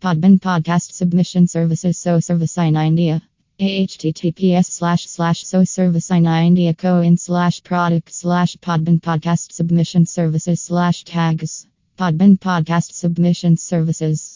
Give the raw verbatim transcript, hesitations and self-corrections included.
Podbean podcast submission services SEO Service in India. HTTPS slash slash SEO Service in India dot co dot in slash product slash Podbean podcast submission services slash tags Podbean podcast submission services.